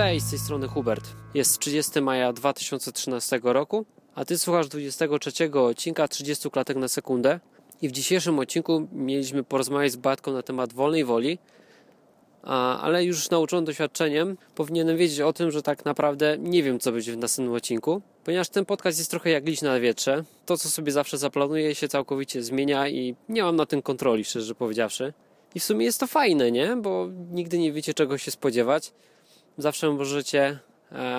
Cześć, z tej strony Hubert. Jest 30 maja 2013 roku, a Ty słuchasz 23 odcinka 30 klatek na sekundę i w dzisiejszym odcinku mieliśmy porozmawiać z Bartką na temat wolnej woli, ale już nauczony doświadczeniem powinienem wiedzieć o tym, że tak naprawdę nie wiem, co będzie w następnym odcinku, ponieważ ten podcast jest trochę jak liść na wietrze. To, co sobie zawsze zaplanuję, się całkowicie zmienia i nie mam na tym kontroli, szczerze powiedziawszy. I w sumie jest to fajne, nie? Bo nigdy nie wiecie, czego się spodziewać. Zawsze możecie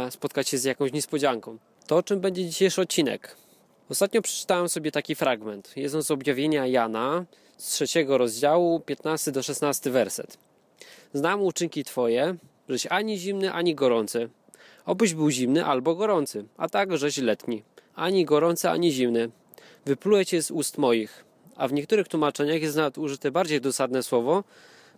spotkać się z jakąś niespodzianką. To, o czym będzie dzisiejszy odcinek. Ostatnio przeczytałem sobie taki fragment. Jest on z objawienia Jana z 3 rozdziału, 15 do 16 werset. Znam uczynki Twoje, żeś ani zimny, ani gorący. Obyś był zimny albo gorący, a tak żeś letni. Ani gorący, ani zimny. Wypluję Cię z ust moich. A w niektórych tłumaczeniach jest nawet użyte bardziej dosadne słowo,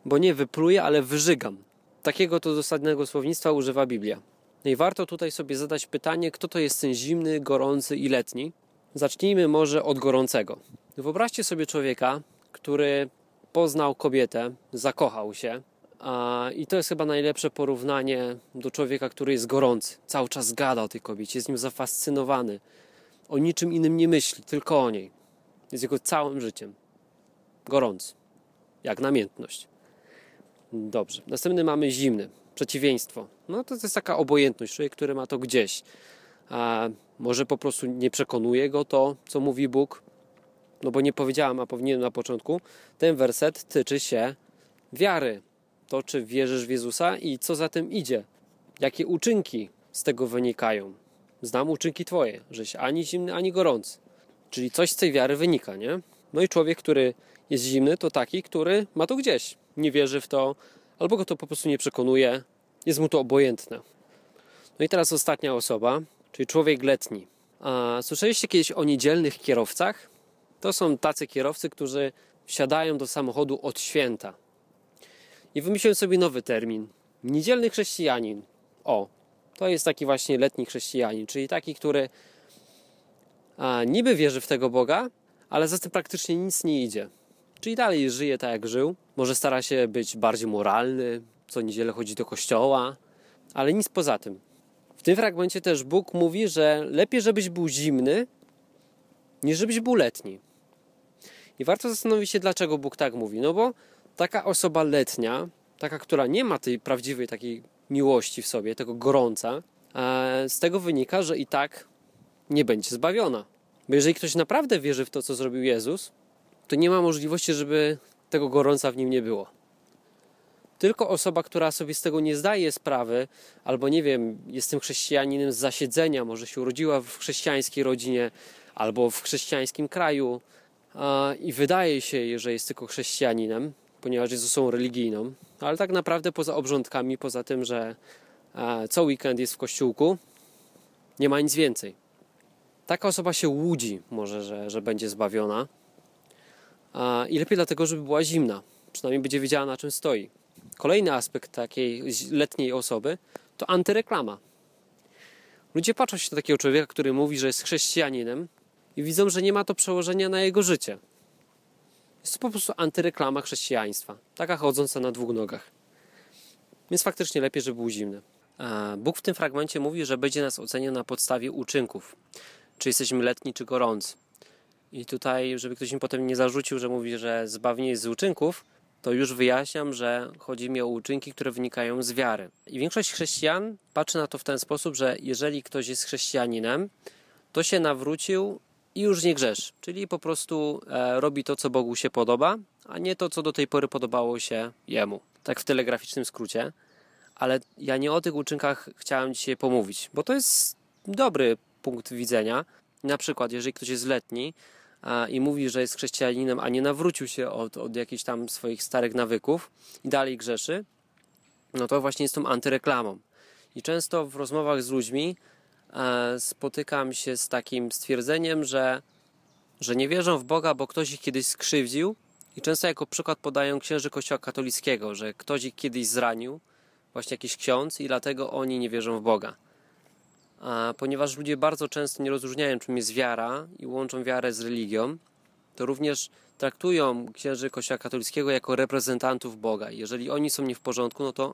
bo nie wypluję, ale wyżygam. Takiego to dosadnego słownictwa używa Biblia. No i warto tutaj sobie zadać pytanie, kto to jest ten zimny, gorący i letni? Zacznijmy może od gorącego. Wyobraźcie sobie człowieka, który poznał kobietę, zakochał się. I to jest chyba najlepsze porównanie do człowieka, który jest gorący. Cały czas gada o tej kobiecie, jest nią zafascynowany. O niczym innym nie myśli, tylko o niej. Jest jego całym życiem. Gorący. Jak namiętność. Dobrze. Następny mamy zimny. Przeciwieństwo. No to jest taka obojętność. Człowiek, który ma to gdzieś. Może po prostu nie przekonuje go to, co mówi Bóg. No bo nie powiedziałem, a powinienem na początku. Ten werset tyczy się wiary. To, czy wierzysz w Jezusa i co za tym idzie. Jakie uczynki z tego wynikają. Znam uczynki Twoje. Żeś ani zimny, ani gorący. Czyli coś z tej wiary wynika, nie? No i człowiek, który jest zimny, to taki, który ma to gdzieś. Nie wierzy w to, albo go to po prostu nie przekonuje. Jest mu to obojętne. No i teraz ostatnia osoba, czyli człowiek letni. A słyszeliście kiedyś o niedzielnych kierowcach? To są tacy kierowcy, którzy wsiadają do samochodu od święta. I wymyśliłem sobie nowy termin. Niedzielny chrześcijanin. O, to jest taki właśnie letni chrześcijanin, czyli taki, który niby wierzy w tego Boga, ale za tym praktycznie nic nie idzie. Czyli dalej żyje tak, jak żył. Może stara się być bardziej moralny, co niedzielę chodzi do kościoła, ale nic poza tym. W tym fragmencie też Bóg mówi, że lepiej, żebyś był zimny, niż żebyś był letni. I warto zastanowić się, dlaczego Bóg tak mówi. No bo taka osoba letnia, taka, która nie ma tej prawdziwej takiej miłości w sobie, tego gorąca, z tego wynika, że i tak nie będzie zbawiona. Bo jeżeli ktoś naprawdę wierzy w to, co zrobił Jezus, to nie ma możliwości, żeby tego gorąca w nim nie było. Tylko osoba, która sobie z tego nie zdaje sprawy, albo nie wiem, jest tym chrześcijaninem z zasiedzenia, może się urodziła w chrześcijańskiej rodzinie, albo w chrześcijańskim kraju i wydaje się jej, że jest tylko chrześcijaninem, ponieważ jest osobą religijną, ale tak naprawdę poza obrządkami, poza tym, że co weekend jest w kościółku, nie ma nic więcej. Taka osoba się łudzi może, że będzie zbawiona i lepiej dlatego, żeby była zimna. Przynajmniej będzie wiedziała, na czym stoi. Kolejny aspekt takiej letniej osoby to antyreklama. Ludzie patrzą się na takiego człowieka, który mówi, że jest chrześcijaninem i widzą, że nie ma to przełożenia na jego życie. Jest to po prostu antyreklama chrześcijaństwa. Taka chodząca na dwóch nogach. Więc faktycznie lepiej, żeby był zimny. Bóg w tym fragmencie mówi, że będzie nas oceniał na podstawie uczynków. Czy jesteśmy letni, czy gorący. I tutaj, żeby ktoś mi potem nie zarzucił, że mówi, że zbawienie jest z uczynków, to już wyjaśniam, że chodzi mi o uczynki, które wynikają z wiary. I większość chrześcijan patrzy na to w ten sposób, że jeżeli ktoś jest chrześcijaninem, to się nawrócił i już nie grzeszy. Czyli po prostu robi to, co Bogu się podoba, a nie to, co do tej pory podobało się jemu. Tak w telegraficznym skrócie. Ale ja nie o tych uczynkach chciałem dzisiaj pomówić, bo to jest dobry punkt widzenia. Na przykład, jeżeli ktoś jest letni i mówi, że jest chrześcijaninem, a nie nawrócił się od jakichś tam swoich starych nawyków i dalej grzeszy, no to właśnie jest tą antyreklamą. I często w rozmowach z ludźmi spotykam się z takim stwierdzeniem, że nie wierzą w Boga, bo ktoś ich kiedyś skrzywdził i często jako przykład podają księży Kościoła katolickiego, że ktoś ich kiedyś zranił, właśnie jakiś ksiądz i dlatego oni nie wierzą w Boga. Ponieważ ludzie bardzo często nie rozróżniają, czym jest wiara i łączą wiarę z religią, to również traktują księży Kościoła katolickiego jako reprezentantów Boga. Jeżeli oni są nie w porządku, no to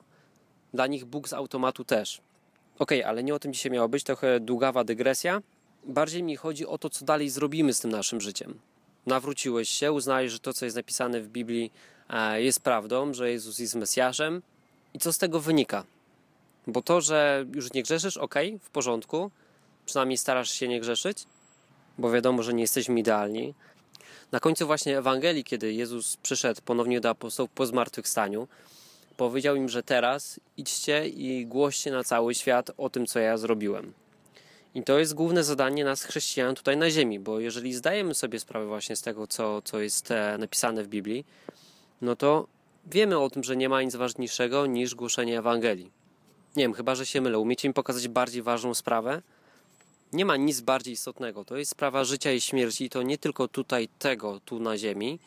dla nich Bóg z automatu też. Okej, ale nie o tym dzisiaj miało być, trochę długawa dygresja. Bardziej mi chodzi o to, co dalej zrobimy z tym naszym życiem. Nawróciłeś się, uznałeś, że to, co jest napisane w Biblii jest prawdą, że Jezus jest Mesjaszem. I co z tego wynika? Bo to, że już nie grzeszysz, okej, w porządku. Przynajmniej starasz się nie grzeszyć, bo wiadomo, że nie jesteśmy idealni. Na końcu właśnie Ewangelii, kiedy Jezus przyszedł ponownie do apostołów po zmartwychwstaniu, powiedział im, że teraz idźcie i głoście na cały świat o tym, co ja zrobiłem. I to jest główne zadanie nas, chrześcijan, tutaj na ziemi, bo jeżeli zdajemy sobie sprawę właśnie z tego, co jest napisane w Biblii, no to wiemy o tym, że nie ma nic ważniejszego niż głoszenie Ewangelii. Nie wiem, chyba że się mylę, umiecie mi pokazać bardziej ważną sprawę? Nie ma nic bardziej istotnego. To jest sprawa życia i śmierci i to nie tylko tutaj tego, tu na ziemi,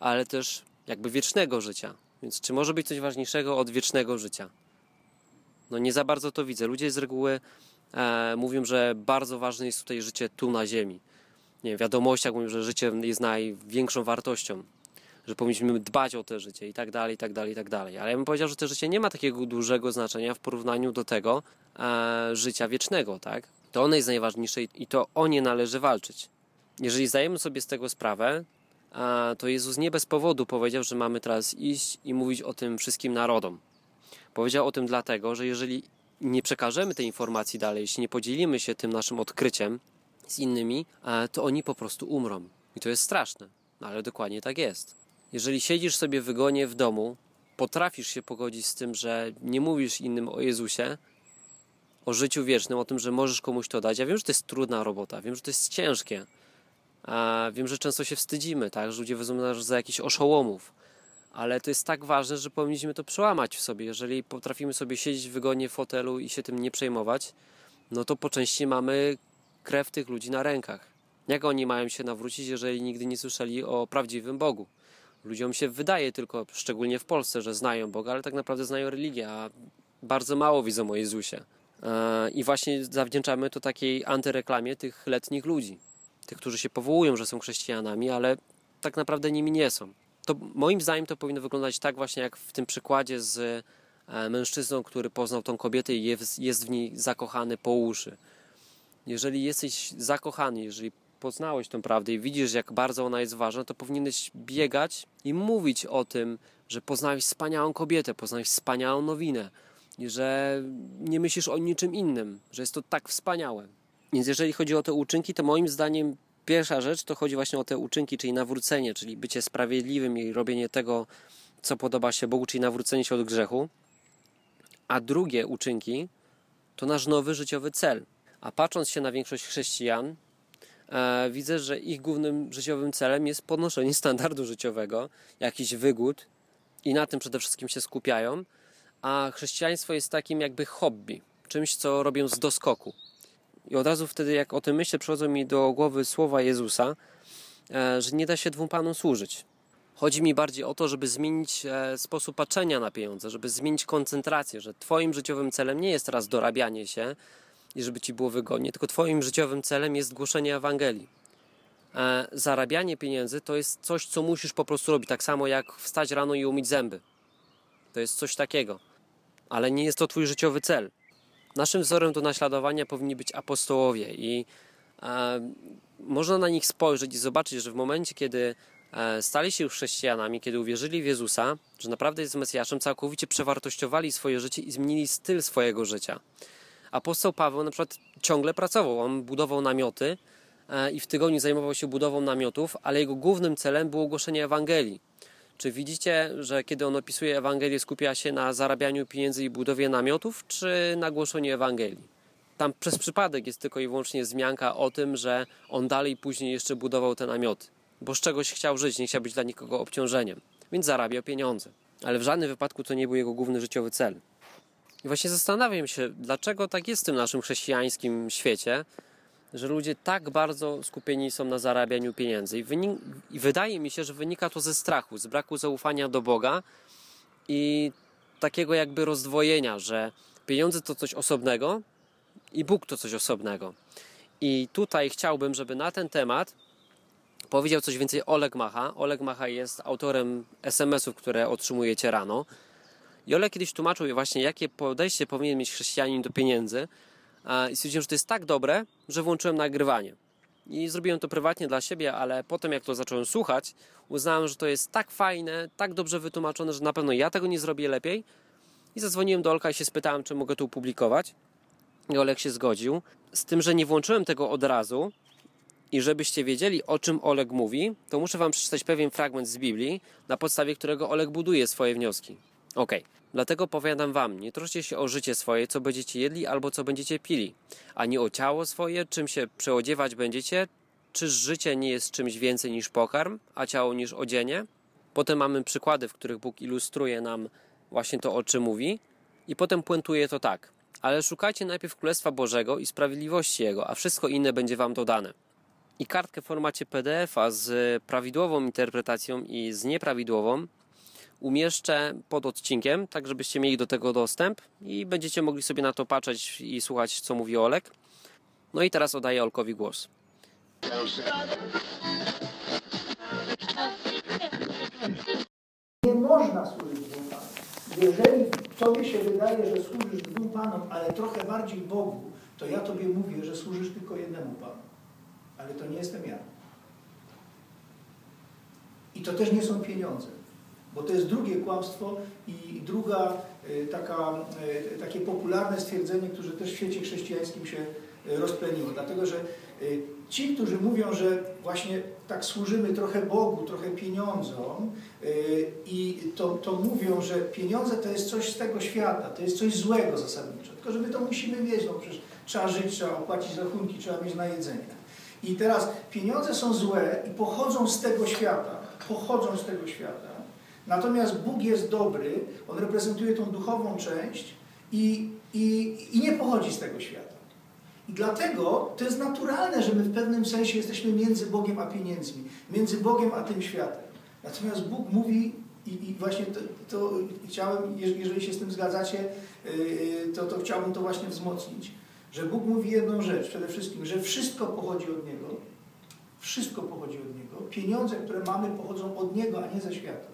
ale też jakby wiecznego życia. Więc czy może być coś ważniejszego od wiecznego życia? No nie za bardzo to widzę. Ludzie z reguły mówią, że bardzo ważne jest tutaj życie tu na ziemi. Nie wiem, w wiadomościach mówią, że życie jest największą wartością, że powinniśmy dbać o to życie i tak dalej, i tak dalej, i tak dalej. Ale ja bym powiedział, że to życie nie ma takiego dużego znaczenia w porównaniu do tego życia wiecznego, tak? To ono jest najważniejsze i to o nie należy walczyć. Jeżeli zdajemy sobie z tego sprawę, to Jezus nie bez powodu powiedział, że mamy teraz iść i mówić o tym wszystkim narodom. Powiedział o tym dlatego, że jeżeli nie przekażemy tej informacji dalej, jeśli nie podzielimy się tym naszym odkryciem z innymi, to oni po prostu umrą. I to jest straszne, ale dokładnie tak jest. Jeżeli siedzisz sobie wygodnie w domu, potrafisz się pogodzić z tym, że nie mówisz innym o Jezusie, o życiu wiecznym, o tym, że możesz komuś to dać. Ja wiem, że to jest trudna robota, wiem, że to jest ciężkie. Wiem, że często się wstydzimy, tak, że ludzie wezmą nas za jakichś oszołomów, ale to jest tak ważne, że powinniśmy to przełamać w sobie. Jeżeli potrafimy sobie siedzieć wygodnie w fotelu i się tym nie przejmować, no to po części mamy krew tych ludzi na rękach. Jak oni mają się nawrócić, jeżeli nigdy nie słyszeli o prawdziwym Bogu? Ludziom się wydaje tylko, szczególnie w Polsce, że znają Boga, ale tak naprawdę znają religię, a bardzo mało widzą o Jezusie. I właśnie zawdzięczamy to takiej antyreklamie tych letnich ludzi, tych, którzy się powołują, że są chrześcijanami, ale tak naprawdę nimi nie są. To moim zdaniem to powinno wyglądać tak właśnie jak w tym przykładzie z mężczyzną, który poznał tą kobietę i jest w niej zakochany po uszy. Jeżeli jesteś zakochany, jeżeli poznałeś tą prawdę i widzisz, jak bardzo ona jest ważna, to powinieneś biegać i mówić o tym, że poznałeś wspaniałą kobietę, poznałeś wspaniałą nowinę, że nie myślisz o niczym innym, że jest to tak wspaniałe. Więc jeżeli chodzi o te uczynki, to moim zdaniem pierwsza rzecz to chodzi właśnie o te uczynki, czyli nawrócenie, czyli bycie sprawiedliwym i robienie tego, co podoba się Bogu, czyli nawrócenie się od grzechu. A drugie uczynki to nasz nowy życiowy cel. A patrząc się na większość chrześcijan, widzę, że ich głównym życiowym celem jest podnoszenie standardu życiowego, jakiś wygód i na tym przede wszystkim się skupiają. A chrześcijaństwo jest takim jakby hobby, czymś, co robią z doskoku. I od razu wtedy, jak o tym myślę, przychodzą mi do głowy słowa Jezusa, że nie da się dwóm panom służyć. Chodzi mi bardziej o to, żeby zmienić sposób patrzenia na pieniądze, żeby zmienić koncentrację, że twoim życiowym celem nie jest teraz dorabianie się i żeby ci było wygodnie, tylko twoim życiowym celem jest głoszenie Ewangelii. Zarabianie pieniędzy to jest coś, co musisz po prostu robić, tak samo jak wstać rano i umyć zęby. To jest coś takiego. Ale nie jest to twój życiowy cel. Naszym wzorem do naśladowania powinni być apostołowie i można na nich spojrzeć i zobaczyć, że w momencie, kiedy stali się już chrześcijanami, kiedy uwierzyli w Jezusa, że naprawdę jest Mesjaszem, całkowicie przewartościowali swoje życie i zmienili styl swojego życia. Apostoł Paweł na przykład ciągle pracował, on budował namioty i w tygodniu zajmował się budową namiotów, ale jego głównym celem było głoszenie Ewangelii. Czy widzicie, że kiedy on opisuje Ewangelię, skupia się na zarabianiu pieniędzy i budowie namiotów, czy na głoszeniu Ewangelii? Tam przez przypadek jest tylko i wyłącznie wzmianka o tym, że on dalej później jeszcze budował te namioty, bo z czegoś chciał żyć, nie chciał być dla nikogo obciążeniem, więc zarabiał pieniądze. Ale w żadnym wypadku to nie był jego główny życiowy cel. I właśnie zastanawiam się, dlaczego tak jest w tym naszym chrześcijańskim świecie, że ludzie tak bardzo skupieni są na zarabianiu pieniędzy. I wydaje mi się, że wynika to ze strachu, z braku zaufania do Boga i takiego jakby rozdwojenia, że pieniądze to coś osobnego i Bóg to coś osobnego. I tutaj chciałbym, żeby na ten temat powiedział coś więcej Olek Macha. Olek Macha jest autorem SMS-ów, które otrzymujecie rano. I Olek kiedyś tłumaczył właśnie, jakie podejście powinien mieć chrześcijanin do pieniędzy. I stwierdziłem, że to jest tak dobre, że włączyłem nagrywanie. I zrobiłem to prywatnie dla siebie, ale potem jak to zacząłem słuchać, uznałem, że to jest tak fajne, tak dobrze wytłumaczone, że na pewno ja tego nie zrobię lepiej. I zadzwoniłem do Olka i się spytałem, czy mogę to opublikować. I Olek się zgodził. Z tym, że nie włączyłem tego od razu. I żebyście wiedzieli, o czym Olek mówi, to muszę wam przeczytać pewien fragment z Biblii, na podstawie którego Olek buduje swoje wnioski. Okej. Dlatego powiadam wam, nie troszcie się o życie swoje, co będziecie jedli albo co będziecie pili, ani o ciało swoje, czym się przeodziewać będziecie. Czyż życie nie jest czymś więcej niż pokarm, a ciało niż odzienie? Potem mamy przykłady, w których Bóg ilustruje nam właśnie to, o czym mówi, i potem puentuje to tak. Ale szukajcie najpierw Królestwa Bożego i sprawiedliwości Jego, a wszystko inne będzie wam dodane. I kartkę w formacie PDF-a z prawidłową interpretacją i z nieprawidłową umieszczę pod odcinkiem, tak żebyście mieli do tego dostęp i będziecie mogli sobie na to patrzeć i słuchać, co mówi Olek. No i teraz oddaję Olkowi głos. Nie można służyć dwóm panom. Jeżeli tobie się wydaje, że służysz dwóm panom, ale trochę bardziej Bogu, to ja tobie mówię, że służysz tylko jednemu panu. Ale to nie jestem ja. I to też nie są pieniądze, bo to jest drugie kłamstwo i druga takie popularne stwierdzenie, które też w świecie chrześcijańskim się rozpleniło. Dlatego, że ci, którzy mówią, że właśnie tak służymy trochę Bogu, trochę pieniądzom i to mówią, że pieniądze to jest coś z tego świata, to jest coś złego zasadniczo. Tylko, że my to musimy mieć, no przecież trzeba żyć, trzeba opłacić rachunki, trzeba mieć na jedzenie. I teraz pieniądze są złe i pochodzą z tego świata, natomiast Bóg jest dobry, On reprezentuje tą duchową część i nie pochodzi z tego świata. I dlatego to jest naturalne, że my w pewnym sensie jesteśmy między Bogiem a pieniędzmi, między Bogiem a tym światem. Natomiast Bóg mówi, i właśnie to chciałem, jeżeli się z tym zgadzacie, to chciałbym to właśnie wzmocnić. Że Bóg mówi jedną rzecz przede wszystkim, że wszystko pochodzi od Niego. Wszystko pochodzi od Niego. Pieniądze, które mamy, pochodzą od Niego, a nie ze świata.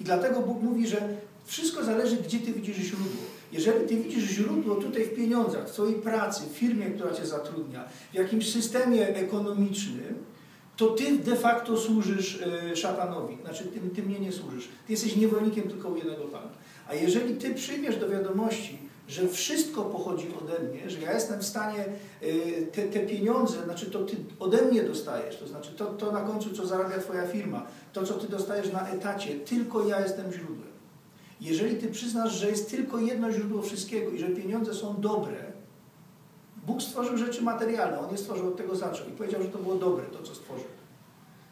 I dlatego Bóg mówi, że wszystko zależy, gdzie ty widzisz źródło. Jeżeli ty widzisz źródło tutaj w pieniądzach, w twojej pracy, w firmie, która cię zatrudnia, w jakimś systemie ekonomicznym, to ty de facto służysz szatanowi. Znaczy, ty mnie nie służysz. Ty jesteś niewolnikiem tylko u jednego Pana. A jeżeli ty przyjmiesz do wiadomości, że wszystko pochodzi ode mnie, że ja jestem w stanie te pieniądze, znaczy to ty ode mnie dostajesz, to znaczy to na końcu, co zarabia twoja firma, to, co ty dostajesz na etacie, tylko ja jestem źródłem. Jeżeli ty przyznasz, że jest tylko jedno źródło wszystkiego i że pieniądze są dobre, Bóg stworzył rzeczy materialne, On je stworzył, od tego zaczął i powiedział, że to było dobre, to, co stworzył.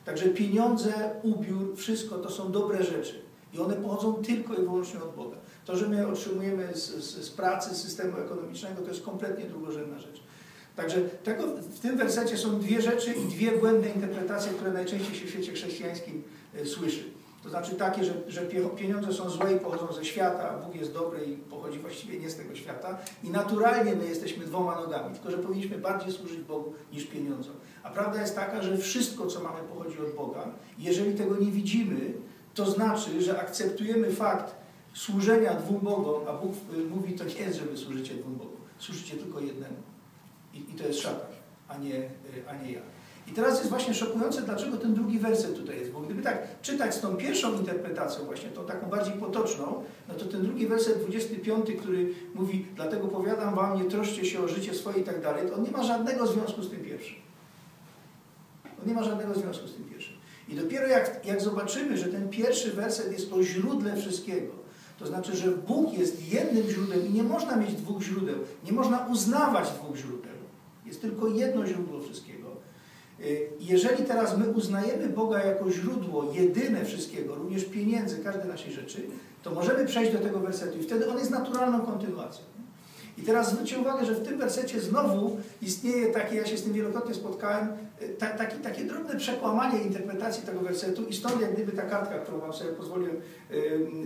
Także pieniądze, ubiór, wszystko to są dobre rzeczy i one pochodzą tylko i wyłącznie od Boga. To, że my otrzymujemy z pracy, z systemu ekonomicznego, to jest kompletnie drugorzędna rzecz. Także w tym wersecie są dwie rzeczy i dwie błędne interpretacje, które najczęściej się w świecie chrześcijańskim słyszy. To znaczy takie, że pieniądze są złe i pochodzą ze świata, a Bóg jest dobry i pochodzi właściwie nie z tego świata. I naturalnie my jesteśmy dwoma nogami, tylko że powinniśmy bardziej służyć Bogu niż pieniądzom. A prawda jest taka, że wszystko, co mamy, pochodzi od Boga. Jeżeli tego nie widzimy, to znaczy, że akceptujemy fakt służenia dwóm Bogom, a Bóg mówi, to nie jest, że wy służycie dwóm Bogom. Służycie tylko jednemu. I to jest szatan, a nie ja. I teraz jest właśnie szokujące, dlaczego ten drugi werset tutaj jest. Bo gdyby tak czytać z tą pierwszą interpretacją właśnie, tą taką bardziej potoczną, no to ten drugi werset, 25, który mówi, dlatego powiadam wam, nie troszcie się o życie swoje i tak dalej, to on nie ma żadnego związku z tym pierwszym. I dopiero jak zobaczymy, że ten pierwszy werset jest o źródle wszystkiego, to znaczy, że Bóg jest jednym źródłem i nie można mieć dwóch źródeł, nie można uznawać dwóch źródeł. Jest tylko jedno źródło wszystkiego. Jeżeli teraz my uznajemy Boga jako źródło jedyne wszystkiego, również pieniędzy, każdej naszej rzeczy, to możemy przejść do tego wersetu i wtedy on jest naturalną kontynuacją. I teraz zwróćcie uwagę, że w tym wersecie znowu istnieje takie, ja się z tym wielokrotnie spotkałem, takie drobne przekłamanie interpretacji tego wersetu i stąd jak gdyby ta kartka, którą wam sobie pozwoliłem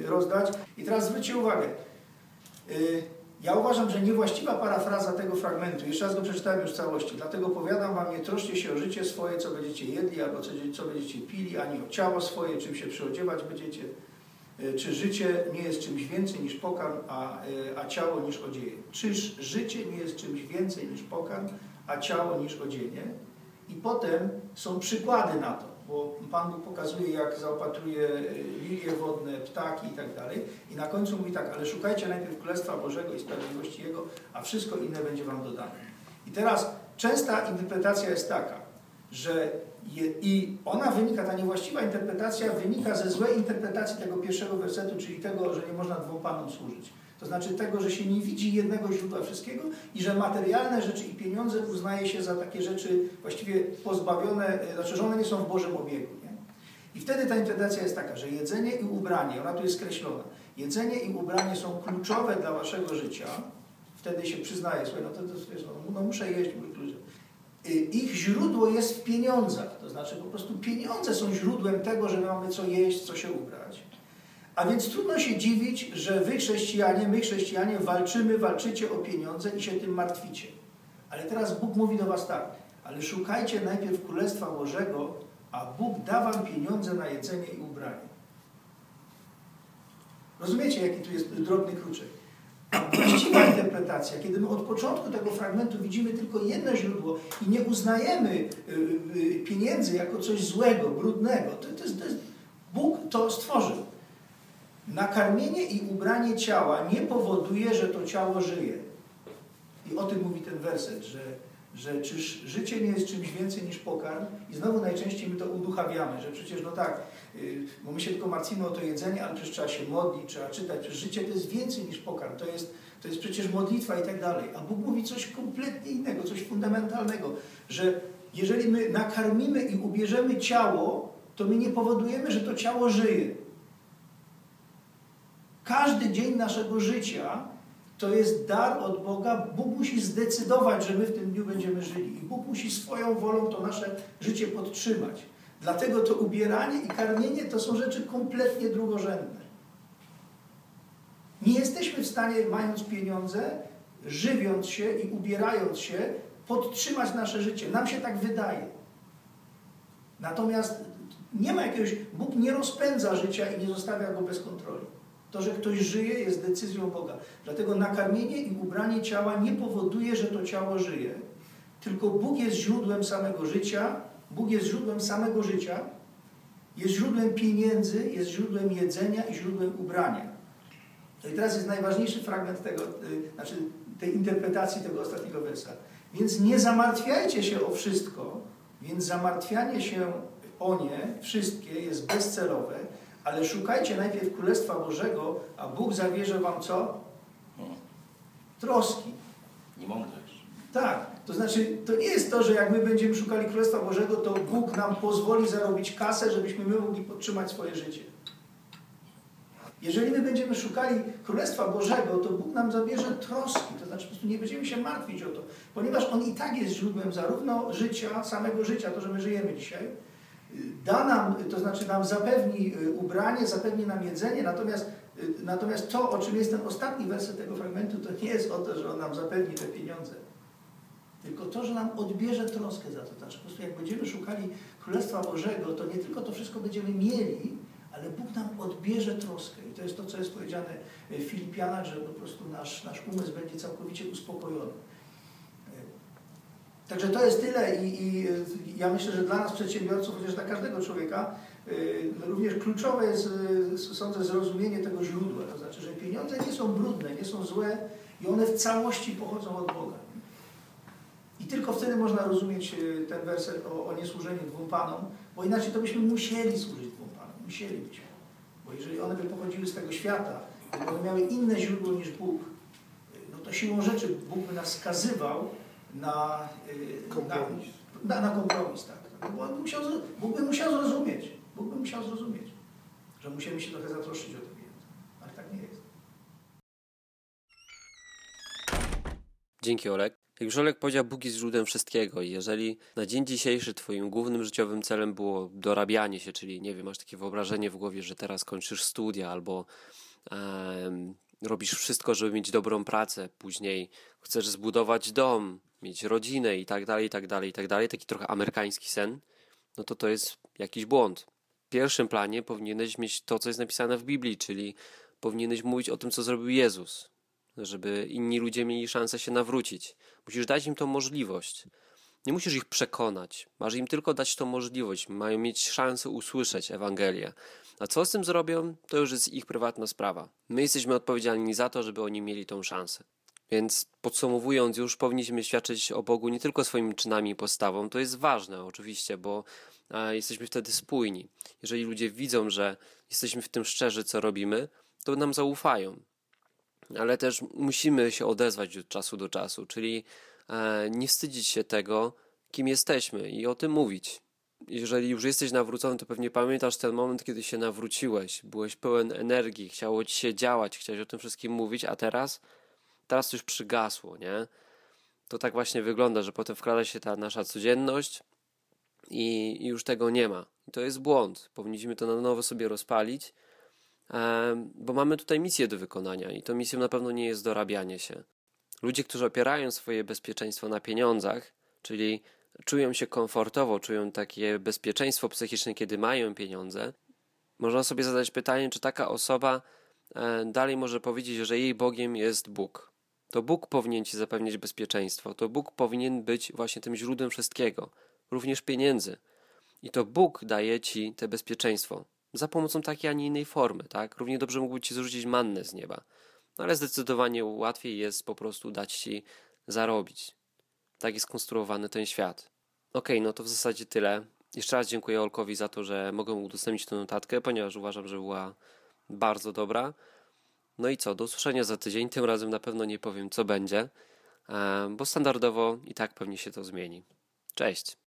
rozdać. I teraz zwróćcie uwagę, ja uważam, że niewłaściwa parafraza tego fragmentu, jeszcze raz go przeczytałem już w całości, dlatego powiadam wam, nie troszcie się o życie swoje, co będziecie jedli albo co będziecie pili, ani o ciało swoje, czym się przyodziewać będziecie, Czy życie nie jest czymś więcej niż pokarm, a ciało niż odzienie? Czyż życie nie jest czymś więcej niż pokarm, a ciało niż odzienie? I potem są przykłady na to, bo Pan Bóg pokazuje, jak zaopatruje lilie wodne, ptaki i tak dalej. I na końcu mówi tak, ale szukajcie najpierw Królestwa Bożego i sprawiedliwości Jego, a wszystko inne będzie wam dodane. I teraz częsta interpretacja jest taka, że ta niewłaściwa interpretacja wynika ze złej interpretacji tego pierwszego wersetu, czyli tego, że nie można dwóm Panom służyć. To znaczy tego, że się nie widzi jednego źródła wszystkiego i że materialne rzeczy i pieniądze uznaje się za takie rzeczy właściwie pozbawione, znaczy, że one nie są w Bożym obiegu. Nie? I wtedy ta interpretacja jest taka, że jedzenie i ubranie, ona tu jest skreślona, jedzenie i ubranie są kluczowe dla waszego życia, wtedy się przyznaje, słuchaj, no muszę jeść, ich źródło jest w pieniądzach, to znaczy po prostu pieniądze są źródłem tego, że mamy co jeść, co się ubrać. A więc trudno się dziwić, że wy chrześcijanie, my chrześcijanie walczycie o pieniądze i się tym martwicie. Ale teraz Bóg mówi do was tak, ale szukajcie najpierw Królestwa Bożego, a Bóg da wam pieniądze na jedzenie i ubranie. Rozumiecie, jaki tu jest drobny kruczek? Właściwa interpretacja, kiedy my od początku tego fragmentu widzimy tylko jedno źródło i nie uznajemy pieniędzy jako coś złego, brudnego, Bóg to stworzył. Nakarmienie i ubranie ciała nie powoduje, że to ciało żyje. I o tym mówi ten werset, że czyż życie nie jest czymś więcej niż pokarm? I znowu najczęściej my to uduchawiamy, że przecież no tak, bo my się tylko martwimy o to jedzenie, ale przecież trzeba się modlić, trzeba czytać, przecież życie to jest więcej niż pokarm, to jest przecież modlitwa i tak dalej. A Bóg mówi coś kompletnie innego, coś fundamentalnego, że jeżeli my nakarmimy i ubierzemy ciało, to my nie powodujemy, że to ciało żyje. Każdy dzień naszego życia to jest dar od Boga. Bóg musi zdecydować, że my w tym dniu będziemy żyli. I Bóg musi swoją wolą to nasze życie podtrzymać. Dlatego to ubieranie i karmienie to są rzeczy kompletnie drugorzędne. Nie jesteśmy w stanie, mając pieniądze, żywiąc się i ubierając się, podtrzymać nasze życie. Nam się tak wydaje. Natomiast nie ma jakiegoś... Bóg nie rozpędza życia i nie zostawia go bez kontroli. To, że ktoś żyje, jest decyzją Boga. Dlatego nakarmienie i ubranie ciała nie powoduje, że to ciało żyje. Tylko Bóg jest źródłem samego życia, jest źródłem pieniędzy, jest źródłem jedzenia i źródłem ubrania. To i teraz jest najważniejszy fragment tej interpretacji tego ostatniego wersa. Więc nie zamartwiajcie się o wszystko, więc zamartwianie się o nie, wszystkie, jest bezcelowe, ale szukajcie najpierw Królestwa Bożego, a Bóg zawierze wam co? Troski. Nie mądrość. Tak. To znaczy, to nie jest to, że jak my będziemy szukali Królestwa Bożego, to Bóg nam pozwoli zarobić kasę, żebyśmy my mogli podtrzymać swoje życie. Jeżeli my będziemy szukali Królestwa Bożego, to Bóg nam zabierze troski. To znaczy, po prostu nie będziemy się martwić o to. Ponieważ On i tak jest źródłem zarówno życia, samego życia, to, że my żyjemy dzisiaj, da nam, to znaczy nam zapewni ubranie, zapewni nam jedzenie, natomiast to, o czym jest ten ostatni werset tego fragmentu, to nie jest o to, że On nam zapewni te pieniądze. Tylko to, że nam odbierze troskę za to. Znaczy po prostu jak będziemy szukali Królestwa Bożego, to nie tylko to wszystko będziemy mieli, ale Bóg nam odbierze troskę. I to jest to, co jest powiedziane w Filipianach, że po prostu nasz umysł będzie całkowicie uspokojony. Także to jest tyle i ja myślę, że dla nas przedsiębiorców, chociaż dla każdego człowieka, również kluczowe jest, sądzę, zrozumienie tego źródła. To znaczy, że pieniądze nie są brudne, nie są złe i one w całości pochodzą od Boga. I tylko wtedy można rozumieć ten werset o niesłużeniu dwóm Panom, bo inaczej to byśmy musieli służyć dwóm Panom. Musielibyśmy. Bo jeżeli one by pochodziły z tego świata, gdyby one miały inne źródło niż Bóg, no to siłą rzeczy Bóg by nas skazywał na kompromis, tak. Bóg by musiał zrozumieć, że musimy się trochę zatroszczyć o to pieniądze, ale tak nie jest. Dzięki, Olek. Jak już Olek powiedział, Bóg jest źródłem wszystkiego i jeżeli na dzień dzisiejszy twoim głównym życiowym celem było dorabianie się, czyli nie wiem, masz takie wyobrażenie w głowie, że teraz kończysz studia albo... robisz wszystko, żeby mieć dobrą pracę, później chcesz zbudować dom, mieć rodzinę i tak dalej, taki trochę amerykański sen, no to jest jakiś błąd. pierwszym planie powinieneś mieć to, co jest napisane w Biblii, czyli powinieneś mówić o tym, co zrobił Jezus, żeby inni ludzie mieli szansę się nawrócić. Musisz dać im tą możliwość. Nie musisz ich przekonać. Masz im tylko dać tą możliwość. Mają mieć szansę usłyszeć Ewangelię. A co z tym zrobią, to już jest ich prywatna sprawa. My jesteśmy odpowiedzialni za to, żeby oni mieli tą szansę. Więc podsumowując już, powinniśmy świadczyć o Bogu nie tylko swoimi czynami i postawą. To jest ważne oczywiście, bo jesteśmy wtedy spójni. Jeżeli ludzie widzą, że jesteśmy w tym szczerzy, co robimy, to nam zaufają. Ale też musimy się odezwać od czasu do czasu, czyli nie wstydzić się tego, kim jesteśmy i o tym mówić. Jeżeli już jesteś nawrócony, to pewnie pamiętasz ten moment, kiedy się nawróciłeś, byłeś pełen energii, chciało ci się działać, chciałeś o tym wszystkim mówić, a teraz to już przygasło, nie? To tak właśnie wygląda, że potem wkrada się ta nasza codzienność i już tego nie ma. I to jest błąd, powinniśmy to na nowo sobie rozpalić, bo mamy tutaj misję do wykonania i tą misją na pewno nie jest dorabianie się. Ludzie, którzy opierają swoje bezpieczeństwo na pieniądzach, czyli czują się komfortowo, czują takie bezpieczeństwo psychiczne, kiedy mają pieniądze, można sobie zadać pytanie, czy taka osoba dalej może powiedzieć, że jej Bogiem jest Bóg. To Bóg powinien ci zapewnić bezpieczeństwo, to Bóg powinien być właśnie tym źródłem wszystkiego, również pieniędzy. I to Bóg daje ci te bezpieczeństwo za pomocą takiej, a nie innej formy, tak? Równie dobrze mógłby ci zrzucić mannę z nieba. No ale zdecydowanie łatwiej jest po prostu dać ci zarobić. Tak jest konstruowany ten świat. Okej, no to w zasadzie tyle. Jeszcze raz dziękuję Olkowi za to, że mogę udostępnić tę notatkę, ponieważ uważam, że była bardzo dobra. No i co, do usłyszenia za tydzień. Tym razem na pewno nie powiem, co będzie, bo standardowo i tak pewnie się to zmieni. Cześć!